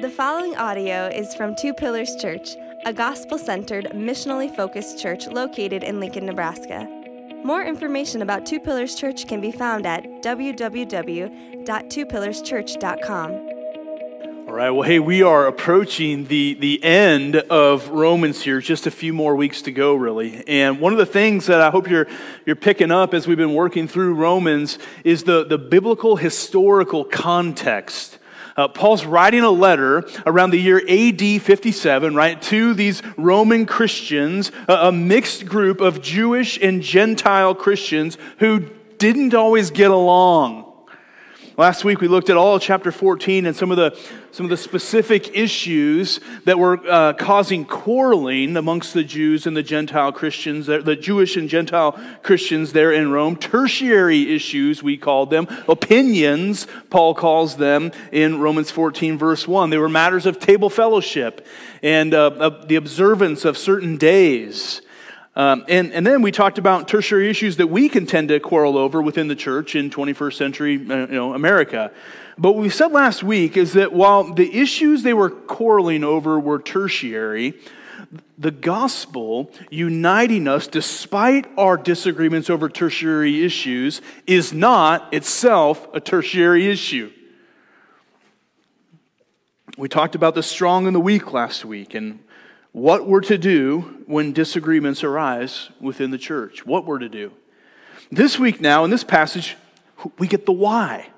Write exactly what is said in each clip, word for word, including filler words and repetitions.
The following audio is from Two Pillars Church, a gospel-centered, missionally-focused church located in Lincoln, Nebraska. More information about Two Pillars Church can be found at w w w dot two pillars church dot com. All right, well, hey, we are approaching the the end of Romans here, just a few more weeks to go, really. And one of the things that I hope you're you're picking up as we've been working through Romans is the, the biblical historical context. Uh, Paul's writing a letter around the year A D fifty-seven, right, to these Roman Christians, a, a mixed group of Jewish and Gentile Christians who didn't always get along. Last week we looked at all of chapter fourteen and some of the some of the specific issues that were uh, causing quarreling amongst the Jews and the Gentile Christians, the Jewish and Gentile Christians there in Rome. Tertiary issues, we called them. Opinions, Paul calls them in Romans fourteen verse one. They were matters of table fellowship and uh, of the observance of certain days. Um, and, and then we talked about tertiary issues that we can tend to quarrel over within the church in twenty-first century uh, you know, America. But what we said last week is that while the issues they were quarreling over were tertiary, the gospel uniting us despite our disagreements over tertiary issues is not itself a tertiary issue. We talked about the strong and the weak last week, and what we're to do when disagreements arise within the church. What we're to do. This week now, in this passage, we get the why.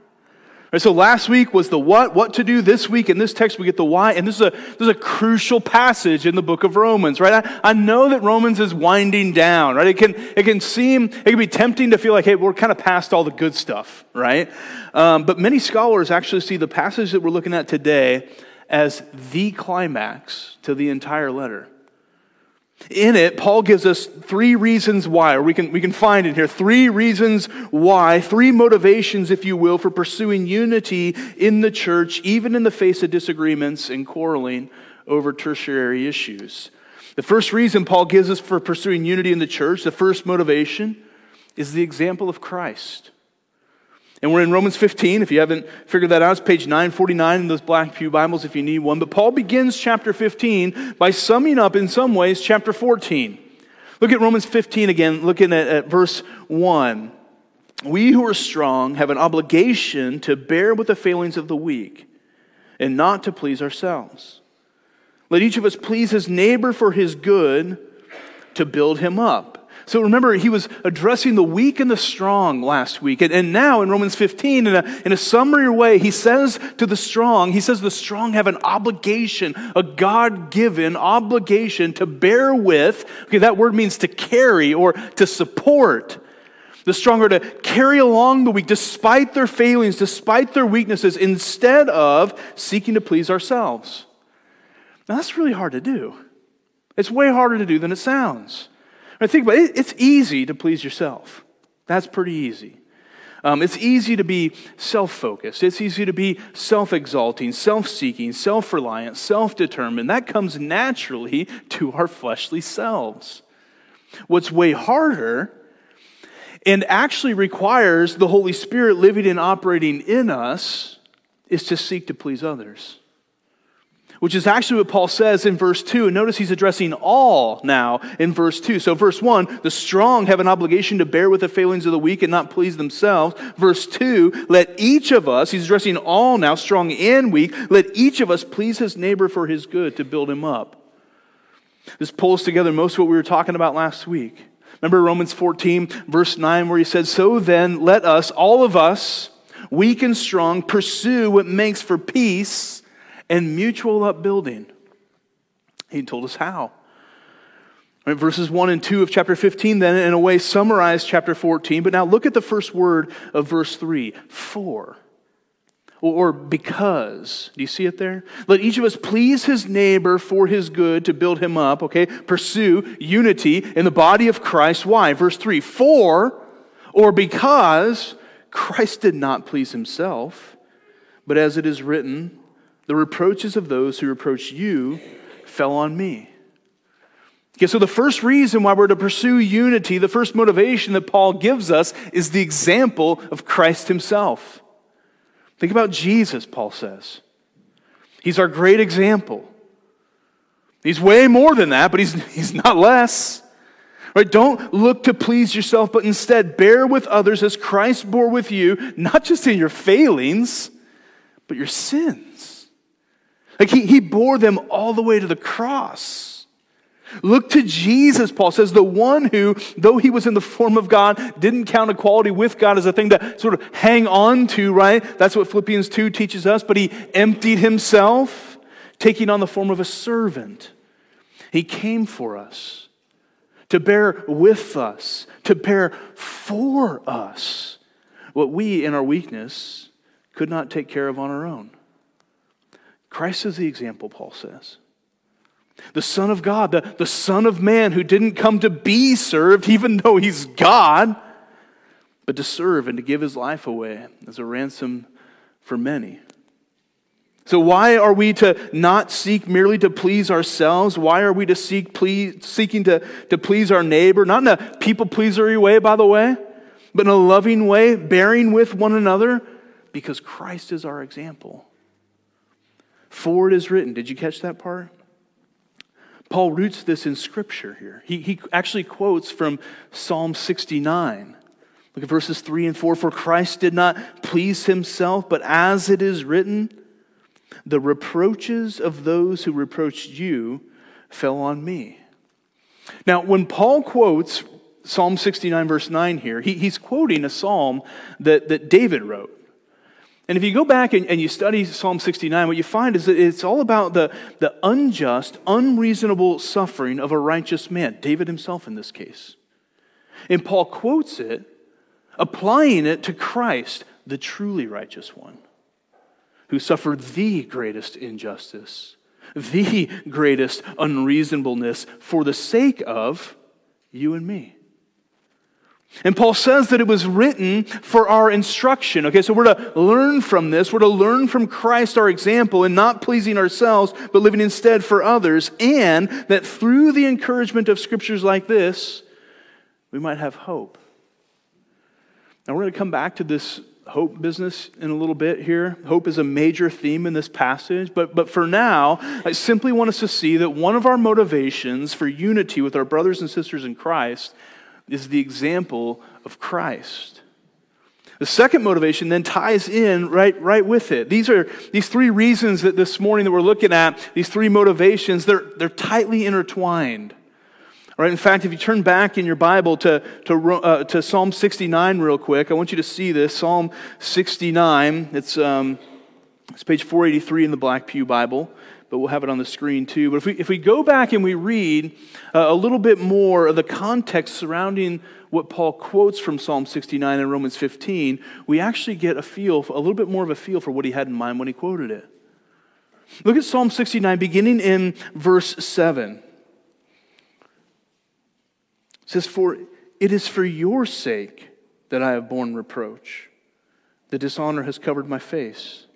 Right, so last week was the what, what to do. This week in this text, we get the why. And this is a, this is a crucial passage in the book of Romans, right? I, I know that Romans is winding down, right? It can, it can seem, it can be tempting to feel like, hey, we're kind of past all the good stuff, right? Um, but many scholars actually see the passage that we're looking at today as the climax to the entire letter. In it, Paul gives us three reasons why, or we can, we can find in here, three reasons why, three motivations, if you will, for pursuing unity in the church, even in the face of disagreements and quarreling over tertiary issues. The first reason Paul gives us for pursuing unity in the church, the first motivation, is the example of Christ. And we're in Romans fifteen, if you haven't figured that out, it's page nine forty-nine in those Black Pew Bibles if you need one. But Paul begins chapter fifteen by summing up, in some ways, chapter fourteen. Look at Romans fifteen again, looking at, at verse one. We who are strong have an obligation to bear with the failings of the weak and not to please ourselves. Let each of us please his neighbor for his good to build him up. So remember, he was addressing the weak and the strong last week. And, and now in Romans fifteen, in a, in a summary way, he says to the strong, he says the strong have an obligation, a God-given obligation to bear with. Okay, that word means to carry or to support. The strong are to carry along the weak despite their failings, despite their weaknesses, instead of seeking to please ourselves. Now that's really hard to do. It's way harder to do than it sounds. I think about it, it's easy to please yourself. That's pretty easy. Um, it's easy to be self-focused. It's easy to be self-exalting, self-seeking, self-reliant, self-determined. That comes naturally to our fleshly selves. What's way harder and actually requires the Holy Spirit living and operating in us is to seek to please others. Which is actually what Paul says in verse two. And notice he's addressing all now in verse two. So verse one, the strong have an obligation to bear with the failings of the weak and not please themselves. Verse two, let each of us, he's addressing all now, strong and weak, let each of us please his neighbor for his good to build him up. This pulls together most of what we were talking about last week. Remember Romans fourteen, verse nine, where he said, so then let us, all of us, weak and strong, pursue what makes for peace and mutual upbuilding. He told us how. Right, verses one and two of chapter fifteen then in a way summarize chapter fourteen. But now look at the first word of verse three. For. Or, or because. Do you see it there? Let each of us please his neighbor for his good to build him up. Okay. Pursue unity in the body of Christ. Why? Verse three. For or because Christ did not please himself. But as it is written, the reproaches of those who reproach you fell on me. Okay, so the first reason why we're to pursue unity, the first motivation that Paul gives us is the example of Christ himself. Think about Jesus, Paul says. He's our great example. He's way more than that, but he's, he's not less. Right? Don't look to please yourself, but instead bear with others as Christ bore with you, not just in your failings, but your sins. Like he, he bore them all the way to the cross. Look to Jesus, Paul says, the one who, though he was in the form of God, didn't count equality with God as a thing to sort of hang on to, right? That's what Philippians two teaches us, but he emptied himself, taking on the form of a servant. He came for us, to bear with us, to bear for us what we in our weakness could not take care of on our own. Christ is the example, Paul says. The Son of God, the, the Son of Man who didn't come to be served even though he's God, but to serve and to give his life away as a ransom for many. So why are we to not seek merely to please ourselves? Why are we to seek please, seeking to, to please our neighbor? Not in a people-pleasery way, by the way, but in a loving way, bearing with one another, because Christ is our example. For it is written. Did you catch that part? Paul roots this in Scripture here. He, he actually quotes from Psalm sixty-nine. Look at verses three and four. For Christ did not please himself, but as it is written, the reproaches of those who reproached you fell on me. Now, when Paul quotes Psalm sixty-nine, verse nine here, he, he's quoting a psalm that, that David wrote. And if you go back and, and you study Psalm sixty-nine, what you find is that it's all about the, the unjust, unreasonable suffering of a righteous man, David himself in this case. And Paul quotes it, applying it to Christ, the truly righteous one, who suffered the greatest injustice, the greatest unreasonableness for the sake of you and me. And Paul says that it was written for our instruction. Okay, so we're to learn from this. We're to learn from Christ, our example, and not pleasing ourselves, but living instead for others. And that through the encouragement of scriptures like this, we might have hope. Now we're going to come back to this hope business in a little bit here. Hope is a major theme in this passage. But, but for now, I simply want us to see that one of our motivations for unity with our brothers and sisters in Christ is the example of Christ. The second motivation then ties in right, right with it. These are these three reasons that this morning that we're looking at, these three motivations, they're, they're tightly intertwined. All right, in fact, if you turn back in your Bible to, to, uh, to Psalm sixty-nine real quick, I want you to see this, Psalm sixty-nine. It's, um, it's page four eighty-three in the Black Pew Bible, but we'll have it on the screen too. But if we if we go back and we read uh, a little bit more of the context surrounding what Paul quotes from Psalm sixty-nine and Romans fifteen, we actually get a feel, a little bit more of a feel for what he had in mind when he quoted it. Look at Psalm sixty-nine, beginning in verse seven. It says, "For it is for your sake that I have borne reproach. The dishonor has covered my face.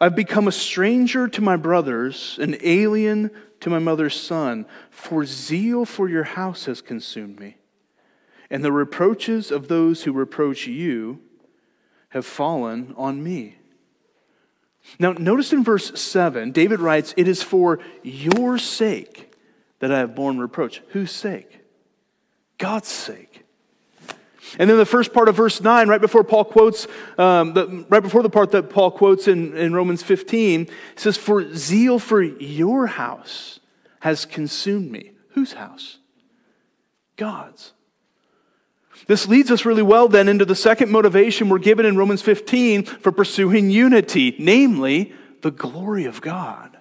I've become a stranger to my brothers, an alien to my mother's son, for zeal for your house has consumed me, and the reproaches of those who reproach you have fallen on me." Now, notice in verse seven, David writes, "It is for your sake that I have borne reproach." Whose sake? God's sake. And then the first part of verse nine, right before Paul quotes, um, the, right before the part that Paul quotes in, in Romans fifteen, it says, "For zeal for your house has consumed me." Whose house? God's. This leads us really well then into the second motivation we're given in Romans fifteen for pursuing unity, namely the glory of God.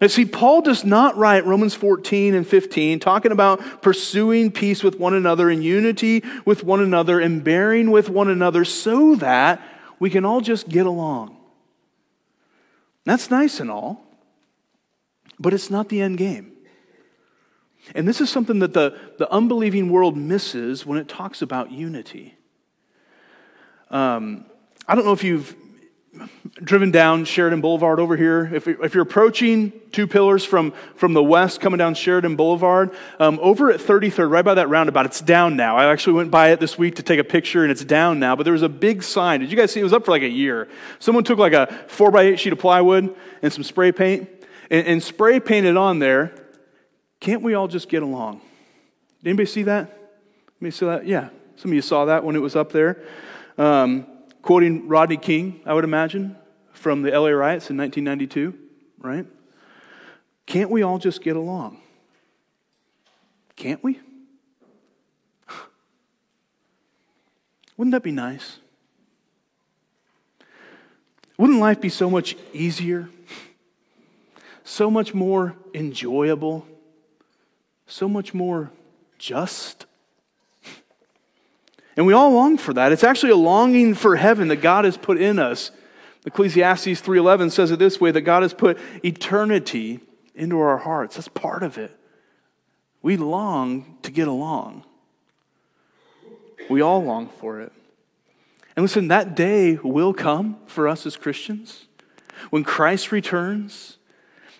And see, Paul does not write Romans fourteen and fifteen talking about pursuing peace with one another and unity with one another and bearing with one another so that we can all just get along. That's nice and all, but it's not the end game. And this is something that the, the unbelieving world misses when it talks about unity. Um, I don't know if you've driven down Sheridan Boulevard over here, if, if you're approaching Two Pillars from, from the west, coming down Sheridan Boulevard, um, over at thirty-third, right by that roundabout, it's down now. I actually went by it this week to take a picture, and it's down now. But there was a big sign. Did you guys see? It was up for like a year. Someone took like a four by eight sheet of plywood and some spray paint and, and spray painted on there, "Can't we all just get along?" Did anybody see that? Anybody see that? Yeah. Some of you saw that when it was up there. Um, quoting Rodney King, I would imagine, from the L A riots in nineteen ninety-two, right? Can't we all just get along? Can't we? Wouldn't that be nice? Wouldn't life be so much easier? So much more enjoyable? So much more just? And we all long for that. It's actually a longing for heaven that God has put in us. Ecclesiastes three eleven says it this way, that God has put eternity into our hearts. That's part of it. We long to get along. We all long for it. And listen, that day will come for us as Christians when Christ returns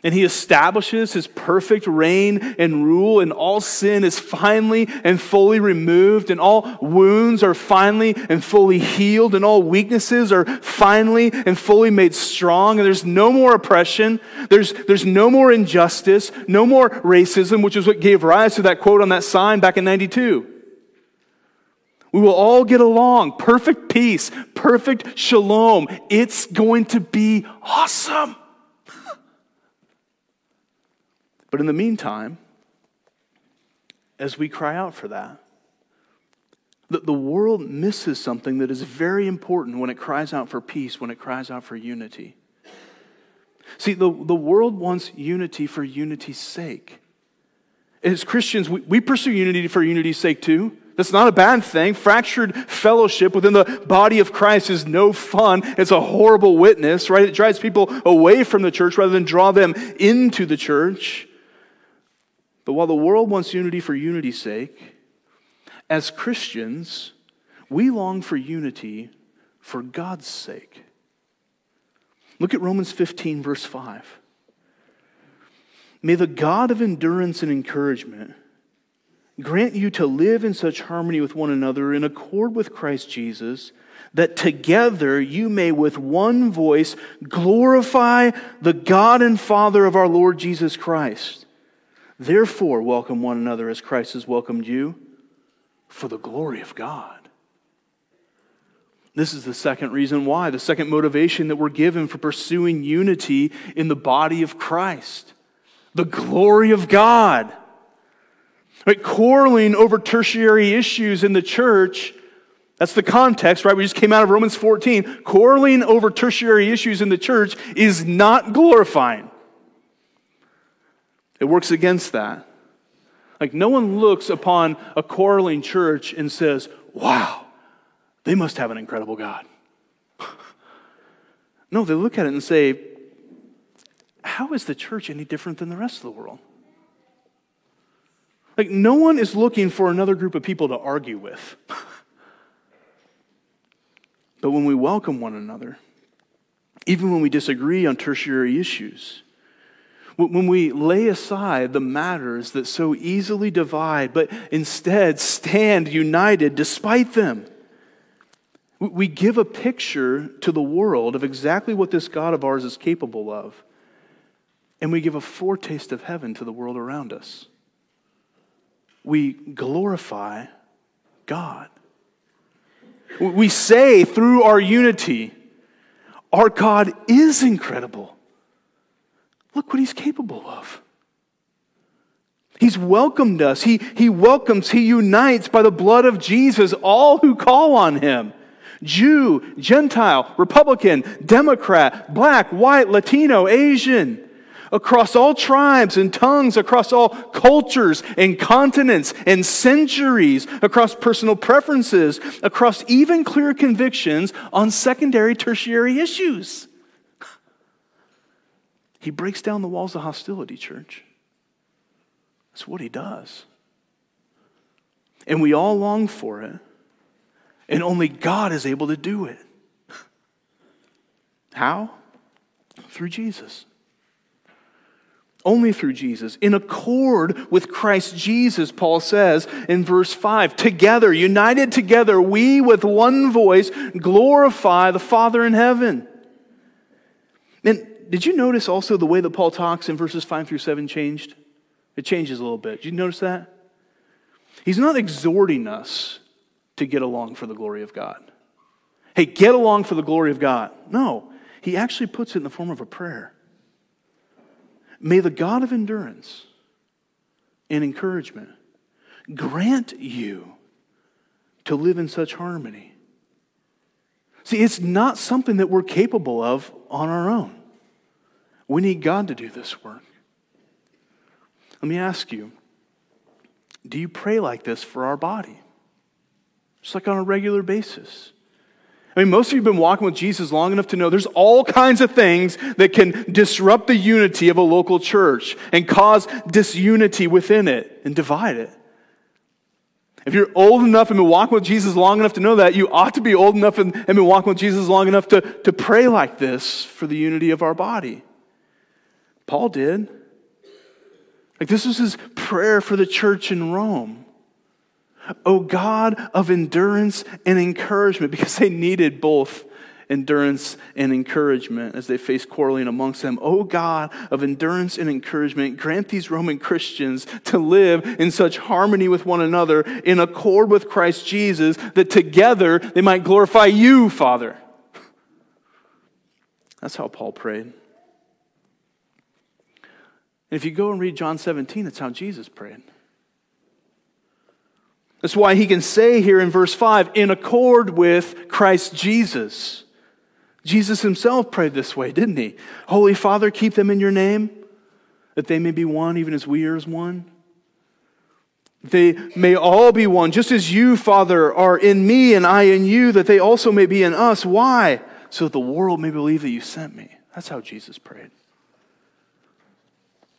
and he establishes his perfect reign and rule, and all sin is finally and fully removed, and all wounds are finally and fully healed, and all weaknesses are finally and fully made strong, and there's no more oppression, there's, there's no more injustice, no more racism, which is what gave rise to that quote on that sign back in ninety-two. We will all get along, perfect peace, perfect shalom. It's going to be awesome. But in the meantime, as we cry out for that, the, the world misses something that is very important when it cries out for peace, when it cries out for unity. See, the, the world wants unity for unity's sake. As Christians, we, we pursue unity for unity's sake too. That's not a bad thing. Fractured fellowship within the body of Christ is no fun. It's a horrible witness, right? It drives people away from the church rather than draw them into the church. But while the world wants unity for unity's sake, as Christians, we long for unity for God's sake. Look at Romans fifteen, verse five. May the God of endurance and encouragement grant you to live in such harmony with one another in accord with Christ Jesus, that together you may with one voice glorify the God and Father of our Lord Jesus Christ. Therefore, welcome one another as Christ has welcomed you for the glory of God. This is the second reason why, the second motivation that we're given for pursuing unity in the body of Christ. The glory of God. Right? Quarreling over tertiary issues in the church, that's the context, right? We just came out of Romans fourteen. Quarreling over tertiary issues in the church is not glorifying. It works against that. Like, no one looks upon a quarreling church and says, "Wow, they must have an incredible God." No, they look at it and say, "How is the church any different than the rest of the world?" Like, no one is looking for another group of people to argue with. But when we welcome one another, even when we disagree on tertiary issues, when we lay aside the matters that so easily divide, but instead stand united despite them, we give a picture to the world of exactly what this God of ours is capable of, and we give a foretaste of heaven to the world around us. We glorify God. We say through our unity, our God is incredible. Look what he's capable of. He's welcomed us. He, he welcomes, he unites by the blood of Jesus all who call on him. Jew, Gentile, Republican, Democrat, black, white, Latino, Asian. Across all tribes and tongues, across all cultures and continents and centuries, across personal preferences, across even clear convictions on secondary, tertiary issues. He breaks down the walls of hostility, church. That's what he does. And we all long for it, and only God is able to do it. How? Through Jesus. Only through Jesus. In accord with Christ Jesus, Paul says in verse five, together, united together, we with one voice glorify the Father in heaven. And did you notice also the way that Paul talks in verses five through seven changed? It changes a little bit. Did you notice that? He's not exhorting us to get along for the glory of God. Hey, get along for the glory of God. No, he actually puts it in the form of a prayer. May the God of endurance and encouragement grant you to live in such harmony. See, it's not something that we're capable of on our own. We need God to do this work. Let me ask you, do you pray like this for our body? Just like on a regular basis? I mean, most of you have been walking with Jesus long enough to know there's all kinds of things that can disrupt the unity of a local church and cause disunity within it and divide it. If you're old enough and been walking with Jesus long enough to know that, you ought to be old enough and, and been walking with Jesus long enough to, to pray like this for the unity of our body. Paul did. Like, this was his prayer for the church in Rome. Oh God of endurance and encouragement, because they needed both endurance and encouragement as they faced quarreling amongst them. Oh God of endurance and encouragement, grant these Roman Christians to live in such harmony with one another in accord with Christ Jesus that together they might glorify you, Father. That's how Paul prayed. And if you go and read John seventeen, it's how Jesus prayed. That's why he can say here in verse five, in accord with Christ Jesus. Jesus himself prayed this way, didn't he? Holy Father, keep them in your name, that they may be one, even as we are one. They may all be one, just as you, Father, are in me and I in you, that they also may be in us. Why? So that the world may believe that you sent me. That's how Jesus prayed.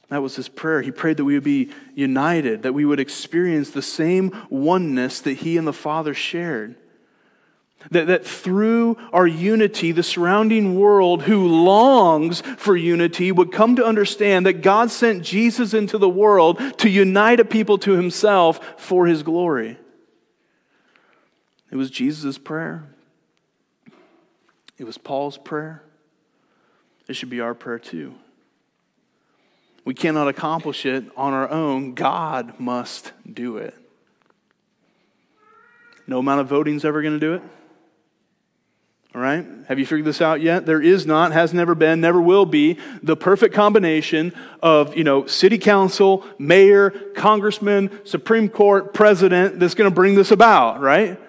That was his prayer. He prayed that we would be united, that we would experience the same oneness that he and the Father shared. That, that through our unity, the surrounding world who longs for unity would come to understand that God sent Jesus into the world to unite a people to himself for his glory. It was Jesus' prayer. It was Paul's prayer. It should be our prayer too. We cannot accomplish it on our own. God must do it. No amount of voting is ever going to do it. All right? Have you figured this out yet? There is not, has never been, never will be the perfect combination of, you know, city council, mayor, congressman, Supreme Court, president that's going to bring this about, right?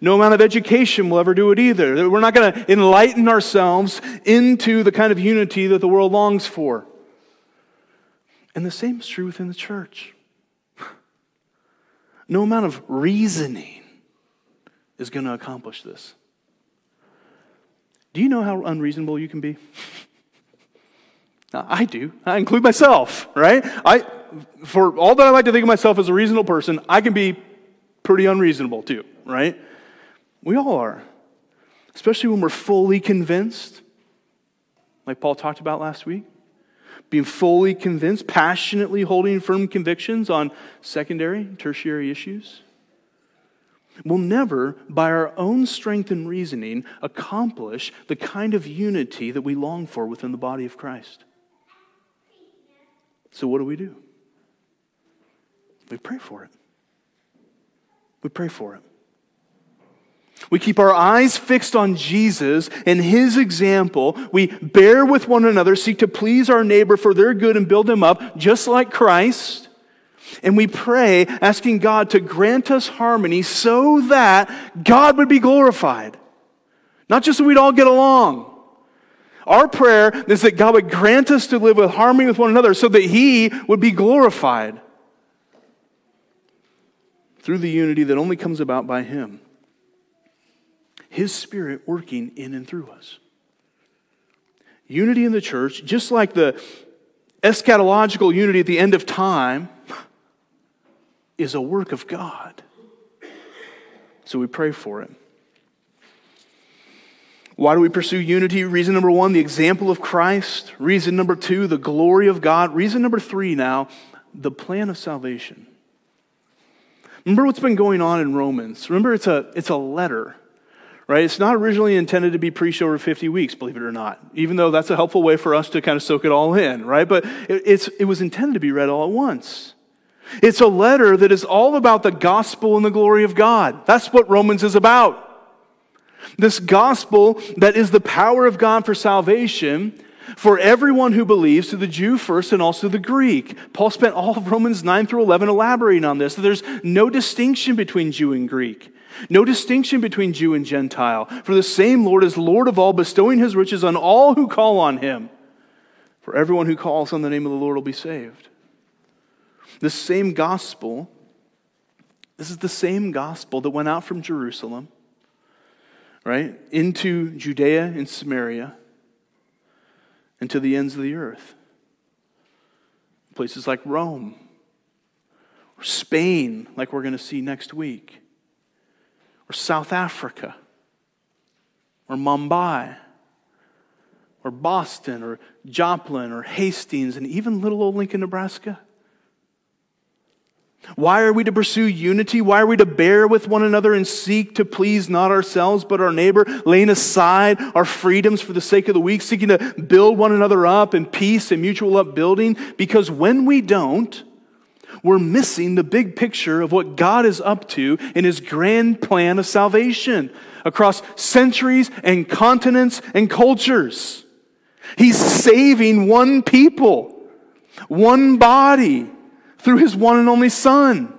No amount of education will ever do it either. We're not going to enlighten ourselves into the kind of unity that the world longs for. And the same is true within the church. No amount of reasoning is going to accomplish this. Do you know how unreasonable you can be? I do. I include myself, right? I, for all that I like to think of myself as a reasonable person, I can be pretty unreasonable too, right? We all are, especially when we're fully convinced, like Paul talked about last week. Being fully convinced, passionately holding firm convictions on secondary, tertiary issues. We'll never, by our own strength and reasoning, accomplish the kind of unity that we long for within the body of Christ. So what do we do? We pray for it. We pray for it. We keep our eyes fixed on Jesus and his example. We bear with one another, seek to please our neighbor for their good and build them up, just like Christ. And we pray, asking God to grant us harmony so that God would be glorified. Not just so we'd all get along. Our prayer is that God would grant us to live with harmony with one another so that he would be glorified through the unity that only comes about by him. His Spirit working in and through us. Unity in the church, just like the eschatological unity at the end of time, is a work of God. So we pray for it. Why do we pursue unity? Reason number one, the example of Christ. Reason number two, the glory of God. Reason number three now, the plan of salvation. Remember what's been going on in Romans. Remember, it's a it's a letter, right? It's not originally intended to be preached over fifty weeks, believe it or not, even though that's a helpful way for us to kind of soak it all in, right? But it, it's it was intended to be read all at once. It's a letter that is all about the gospel and the glory of God. That's what Romans is about. This gospel that is the power of God for salvation for everyone who believes, to the Jew first and also the Greek. Paul spent all of Romans nine through eleven elaborating on this. There's no distinction between Jew and Greek. No distinction between Jew and Gentile. For the same Lord is Lord of all, bestowing his riches on all who call on him. For everyone who calls on the name of the Lord will be saved. This same gospel, this is the same gospel that went out from Jerusalem, right, into Judea and Samaria, and to the ends of the earth. Places like Rome, or Spain, like we're going to see next week, or South Africa, or Mumbai, or Boston, or Joplin, or Hastings, and even little old Lincoln, Nebraska. Why are we to pursue unity? Why are we to bear with one another and seek to please not ourselves but our neighbor, laying aside our freedoms for the sake of the weak, seeking to build one another up in peace and mutual upbuilding? Because when we don't, we're missing the big picture of what God is up to in his grand plan of salvation across centuries and continents and cultures. He's saving one people, one body, through his one and only Son.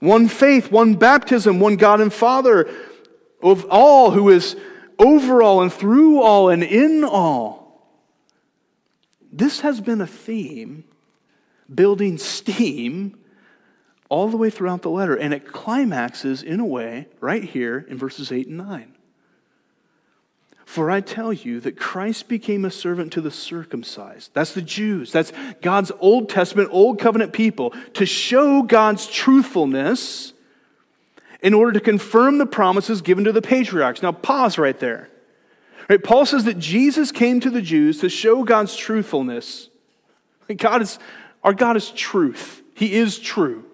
One faith, one baptism, one God and Father of all, who is over all and through all and in all. This has been a theme building steam all the way throughout the letter, and it climaxes in a way right here in verses eight and nine. For I tell you that Christ became a servant to the circumcised. That's the Jews. That's God's Old Testament, Old Covenant people, to show God's truthfulness in order to confirm the promises given to the patriarchs. Now pause right there. Right, Paul says that Jesus came to the Jews to show God's truthfulness. God is, our God is truth. He is true.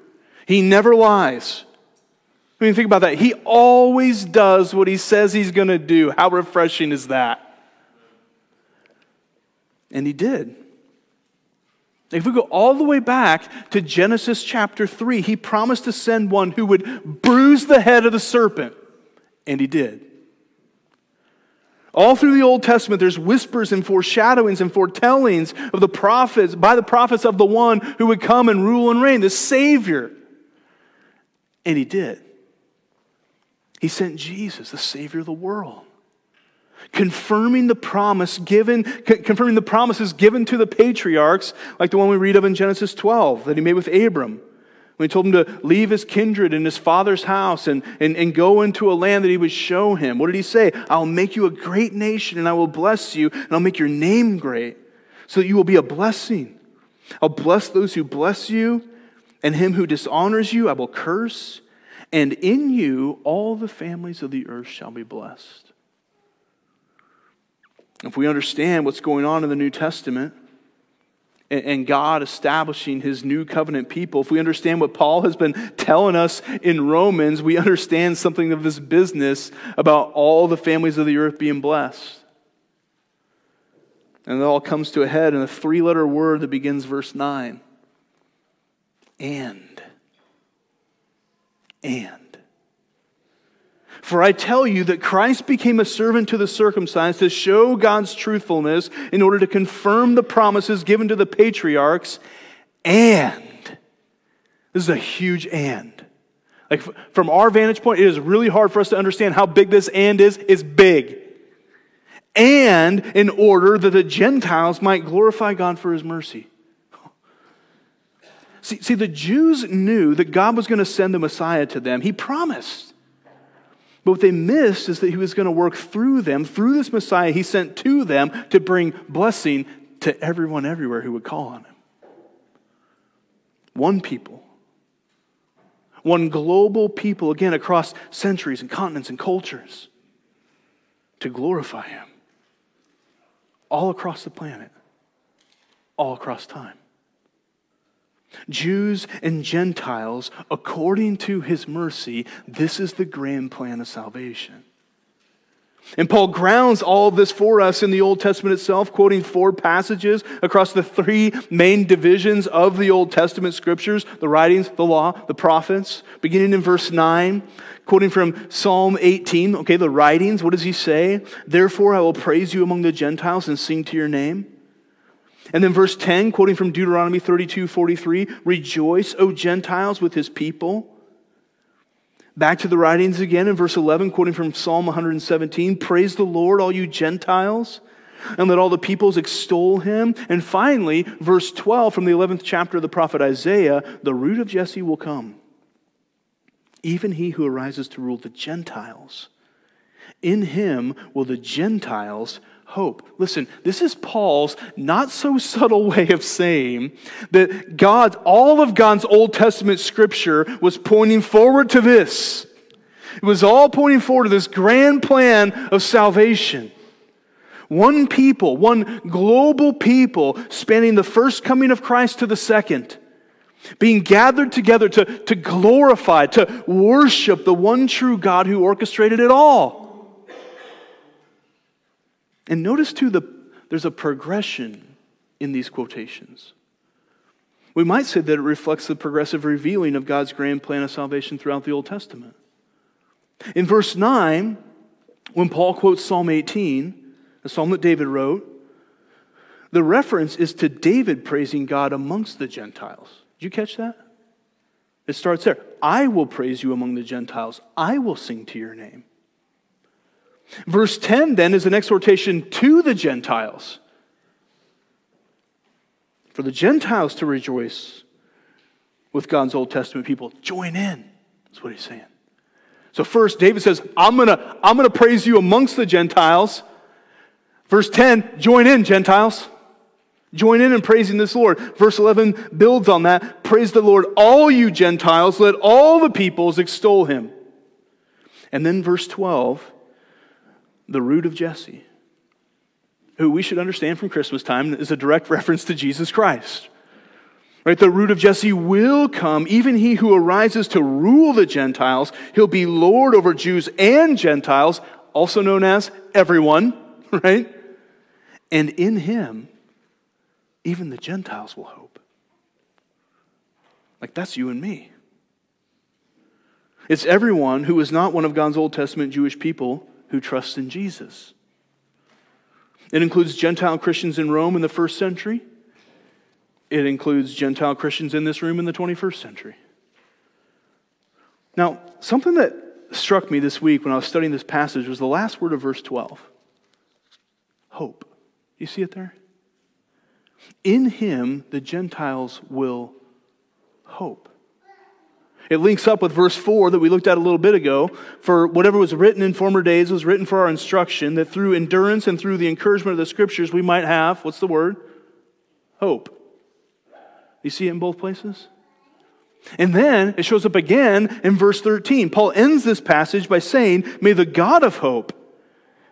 He never lies. I mean, think about that. He always does what he says he's going to do. How refreshing is that? And he did. If we go all the way back to Genesis chapter three, he promised to send one who would bruise the head of the serpent. And he did. All through the Old Testament, there's whispers and foreshadowings and foretellings of the prophets, by the prophets, of the one who would come and rule and reign, the Savior. And he did. He sent Jesus, the Savior of the world, confirming the promise given, co- confirming the promises given to the patriarchs, like the one we read of in Genesis twelve that he made with Abram, when he told him to leave his kindred and his father's house and, and, and go into a land that he would show him. What did he say? I'll make you a great nation, and I will bless you, and I'll make your name great so that you will be a blessing. I'll bless those who bless you, and him who dishonors you I will curse. And in you, all the families of the earth shall be blessed. If we understand what's going on in the New Testament and God establishing his new covenant people, if we understand what Paul has been telling us in Romans, we understand something of this business about all the families of the earth being blessed. And it all comes to a head in a three-letter word that begins verse nine. And. And. For I tell you that Christ became a servant to the circumcised to show God's truthfulness in order to confirm the promises given to the patriarchs. And. This is a huge and. Like, from our vantage point, it is really hard for us to understand how big this and is. It's big. And in order that the Gentiles might glorify God for his mercy. See, see, the Jews knew that God was going to send the Messiah to them. He promised. But what they missed is that he was going to work through them, through this Messiah he sent to them, to bring blessing to everyone everywhere who would call on him. One people. One global people, again, across centuries and continents and cultures. to glorify him all across the planet, all across time. Jews and Gentiles, according to his mercy, this is the grand plan of salvation. And Paul grounds all of this for us in the Old Testament itself, quoting four passages across the three main divisions of the Old Testament scriptures, the writings, the law, the prophets, beginning in verse nine, quoting from Psalm eighteen, okay, the writings. What does he say? Therefore I will praise you among the Gentiles and sing to your name. And then verse ten, quoting from Deuteronomy thirty-two, forty-three, rejoice, O Gentiles, with his people. Back to the writings again in verse eleven, quoting from Psalm one seventeen, praise the Lord, all you Gentiles, and let all the peoples extol him. And finally, verse twelve from the eleventh chapter of the prophet Isaiah, the root of Jesse will come, even he who arises to rule the Gentiles. In him will the Gentiles hope. Listen, this is Paul's not so subtle way of saying that God, all of God's Old Testament scripture was pointing forward to this. It was all pointing forward to this grand plan of salvation. One people, one global people spanning the first coming of Christ to the second, being gathered together to, to glorify, to worship the one true God who orchestrated it all. And notice too, the, there's a progression in these quotations. We might say that it reflects the progressive revealing of God's grand plan of salvation throughout the Old Testament. In verse nine, when Paul quotes Psalm eighteen, a psalm that David wrote, the reference is to David praising God amongst the Gentiles. Did you catch that? It starts there. I will praise you among the Gentiles. I will sing to your name. Verse ten then is an exhortation to the Gentiles. For the Gentiles to rejoice with God's Old Testament people. Join in. That's what he's saying. So first, David says, I'm going to I'm going to praise you amongst the Gentiles. Verse ten, join in, Gentiles. Join in in praising this Lord. Verse eleven builds on that. Praise the Lord, all you Gentiles. Let all the peoples extol him. And then verse twelve, the root of Jesse, who we should understand from Christmas time is a direct reference to Jesus Christ. Right? The root of Jesse will come, even he who arises to rule the Gentiles. He'll be Lord over Jews and Gentiles, also known as everyone, right? And in him, even the Gentiles will hope. Like, that's you and me. It's everyone who is not one of God's Old Testament Jewish people who trusts in Jesus. It includes Gentile Christians in Rome in the first century. It includes Gentile Christians in this room in the twenty-first century. Now, something that struck me this week when I was studying this passage was the last word of verse twelve. Hope. You see it there? In him, the Gentiles will hope. It links up with verse four that we looked at a little bit ago. For whatever was written in former days was written for our instruction, that through endurance and through the encouragement of the scriptures we might have, what's the word? Hope. You see it in both places? And then it shows up again in verse thirteen. Paul ends this passage by saying, may the God of hope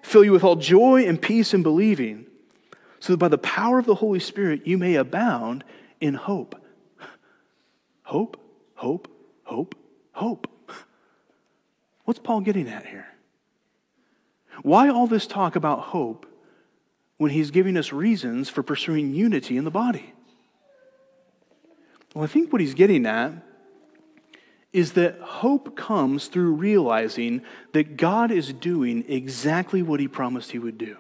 fill you with all joy and peace in believing, so that by the power of the Holy Spirit you may abound in hope. Hope, hope, hope. Hope, hope. What's Paul getting at here? Why all this talk about hope when he's giving us reasons for pursuing unity in the body? Well, I think what he's getting at is that hope comes through realizing that God is doing exactly what he promised he would do.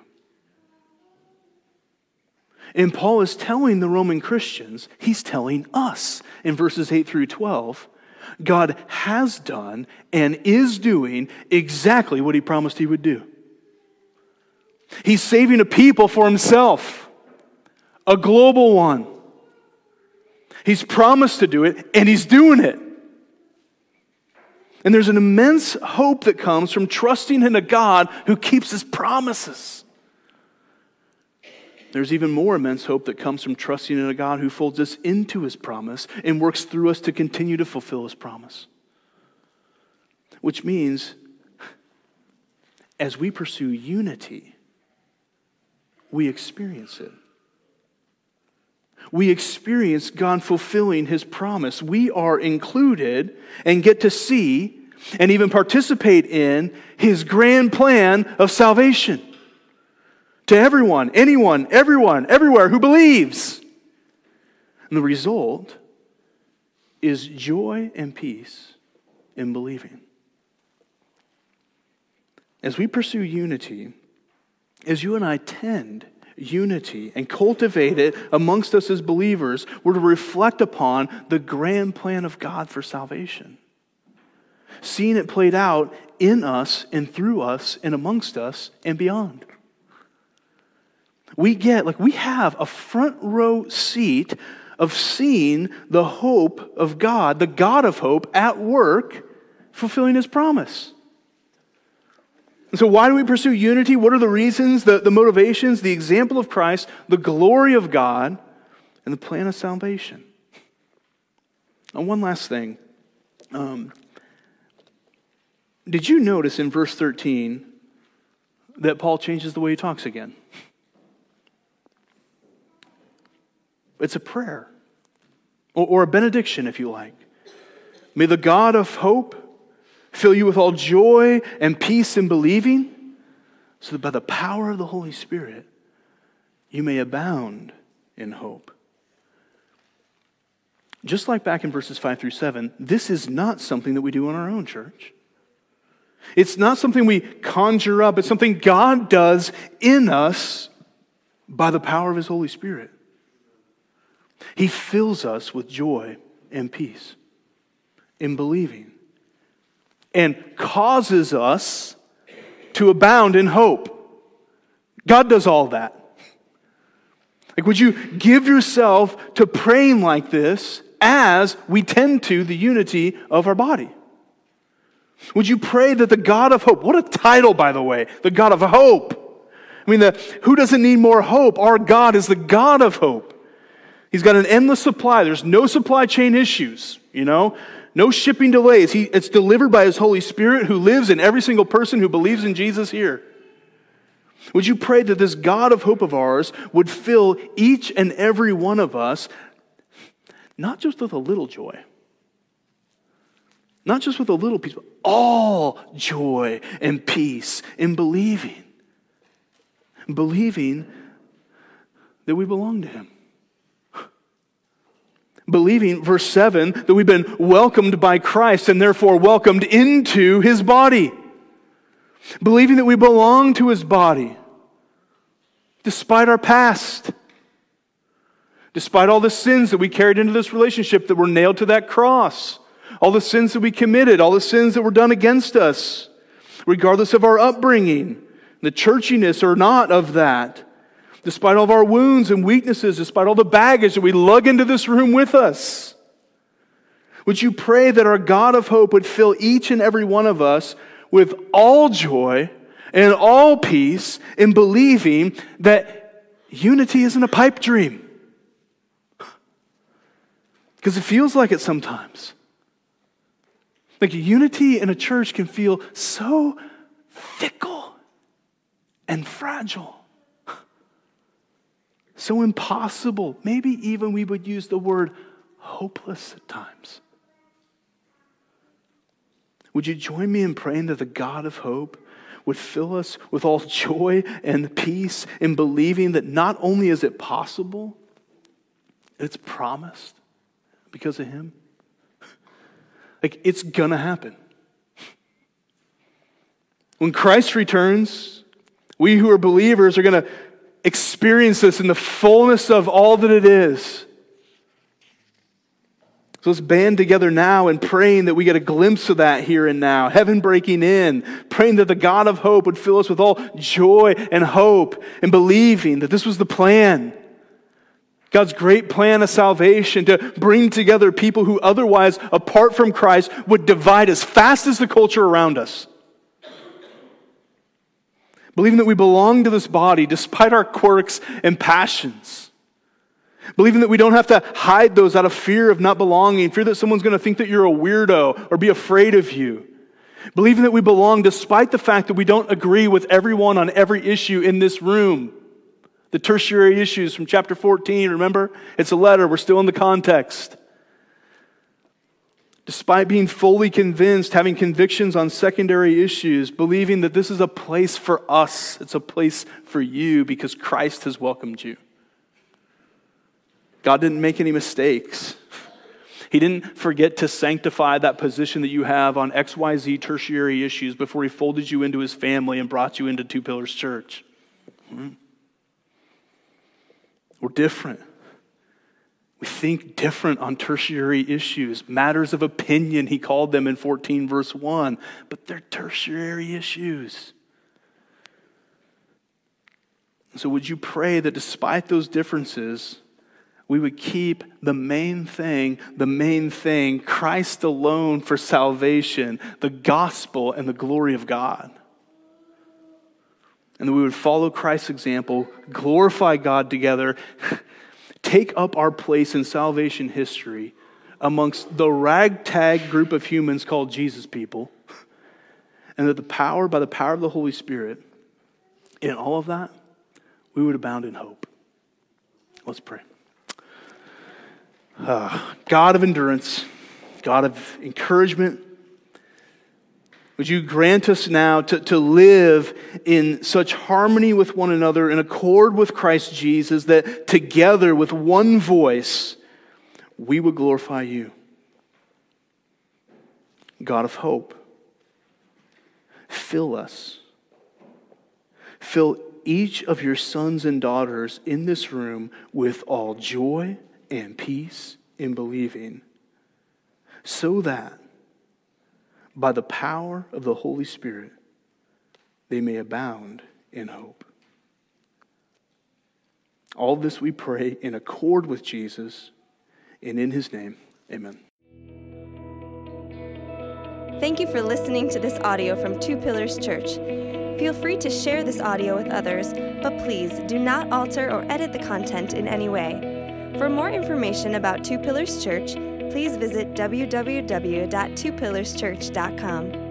And Paul is telling the Roman Christians, he's telling us in verses eight through twelve, God has done and is doing exactly what he promised he would do. He's saving a people for himself, a global one. He's promised to do it, and he's doing it. And there's an immense hope that comes from trusting in a God who keeps his promises. There's even more immense hope that comes from trusting in a God who folds us into his promise and works through us to continue to fulfill his promise. Which means as we pursue unity, we experience it. We experience God fulfilling His promise. We are included and get to see and even participate in His grand plan of salvation to everyone, anyone, everyone, everywhere who believes. And the result is joy and peace in believing. As we pursue unity, as you and I tend unity and cultivate it amongst us as believers, we're to reflect upon the grand plan of God for salvation, seeing it played out in us and through us and amongst us and beyond. We get, like, we have a front row seat of seeing the hope of God, the God of hope, at work, fulfilling His promise. And so why do we pursue unity? What are the reasons, the, the motivations, the example of Christ, the glory of God, and the plan of salvation? And one last thing. Um, did you notice in verse thirteen that Paul changes the way he talks again? It's a prayer, or, or a benediction, if you like. May the God of hope fill you with all joy and peace in believing, so that by the power of the Holy Spirit, you may abound in hope. Just like back in verses five through seven, this is not something that we do on our own, church. It's not something we conjure up. It's something God does in us by the power of His Holy Spirit. He fills us with joy and peace in believing, and causes us to abound in hope. God does all that. Like, would you give yourself to praying like this as we tend to the unity of our body? Would you pray that the God of hope, what a title, by the way, the God of hope. I mean, the, who doesn't need more hope? Our God is the God of hope. He's got an endless supply. There's no supply chain issues, you know? No shipping delays. He, it's delivered by His Holy Spirit, who lives in every single person who believes in Jesus here. Would you pray that this God of hope of ours would fill each and every one of us, not just with a little joy, not just with a little peace, but all joy and peace in believing, believing that we belong to Him. Believing, verse seven, that we've been welcomed by Christ and therefore welcomed into His body. Believing that we belong to His body despite our past, despite all the sins that we carried into this relationship that were nailed to that cross, all the sins that we committed, all the sins that were done against us, regardless of our upbringing, the churchiness or not of that. Despite all of our wounds and weaknesses, despite all the baggage that we lug into this room with us, would you pray that our God of hope would fill each and every one of us with all joy and all peace in believing that unity isn't a pipe dream? Because it feels like it sometimes. Like, unity in a church can feel so fickle and fragile. So impossible. Maybe even we would use the word hopeless at times. Would you join me in praying that the God of hope would fill us with all joy and peace in believing that not only is it possible, it's promised because of Him? Like, it's gonna happen. When Christ returns, we who are believers are gonna experience this in the fullness of all that it is. So let's band together now and praying that we get a glimpse of that here and now, heaven breaking in, praying that the God of hope would fill us with all joy and hope and believing that this was the plan, God's great plan of salvation, to bring together people who otherwise, apart from Christ, would divide as fast as the culture around us. Believing that we belong to this body despite our quirks and passions. Believing that we don't have to hide those out of fear of not belonging, fear that someone's going to think that you're a weirdo or be afraid of you. Believing that we belong despite the fact that we don't agree with everyone on every issue in this room. The tertiary issues from chapter fourteen, remember? It's a letter. We're still in the context. Despite being fully convinced, having convictions on secondary issues, believing that this is a place for us. It's a place for you because Christ has welcomed you. God didn't make any mistakes. He didn't forget to sanctify that position that you have on X Y Z tertiary issues before he folded you into his family and brought you into Two Pillars Church. We're different. We think different on tertiary issues. Matters of opinion, he called them in fourteen verse one. But they're tertiary issues. So would you pray that despite those differences, we would keep the main thing, the main thing, Christ alone for salvation, the gospel and the glory of God. And that we would follow Christ's example, glorify God together, take up our place in salvation history amongst the ragtag group of humans called Jesus people. And that the power, by the power of the Holy Spirit, in all of that, we would abound in hope. Let's pray. Uh, God of endurance, God of encouragement, would you grant us now to, to live in such harmony with one another, in accord with Christ Jesus, that together with one voice, we would glorify you. God of hope, fill us. Fill each of your sons and daughters in this room with all joy and peace in believing, so that by the power of the Holy Spirit, they may abound in hope. All this we pray in accord with Jesus and in his name, amen. Thank you for listening to this audio from Two Pillars Church. Feel free to share this audio with others, but please do not alter or edit the content in any way. For more information about Two Pillars Church, please visit w w w dot two pillars church dot com.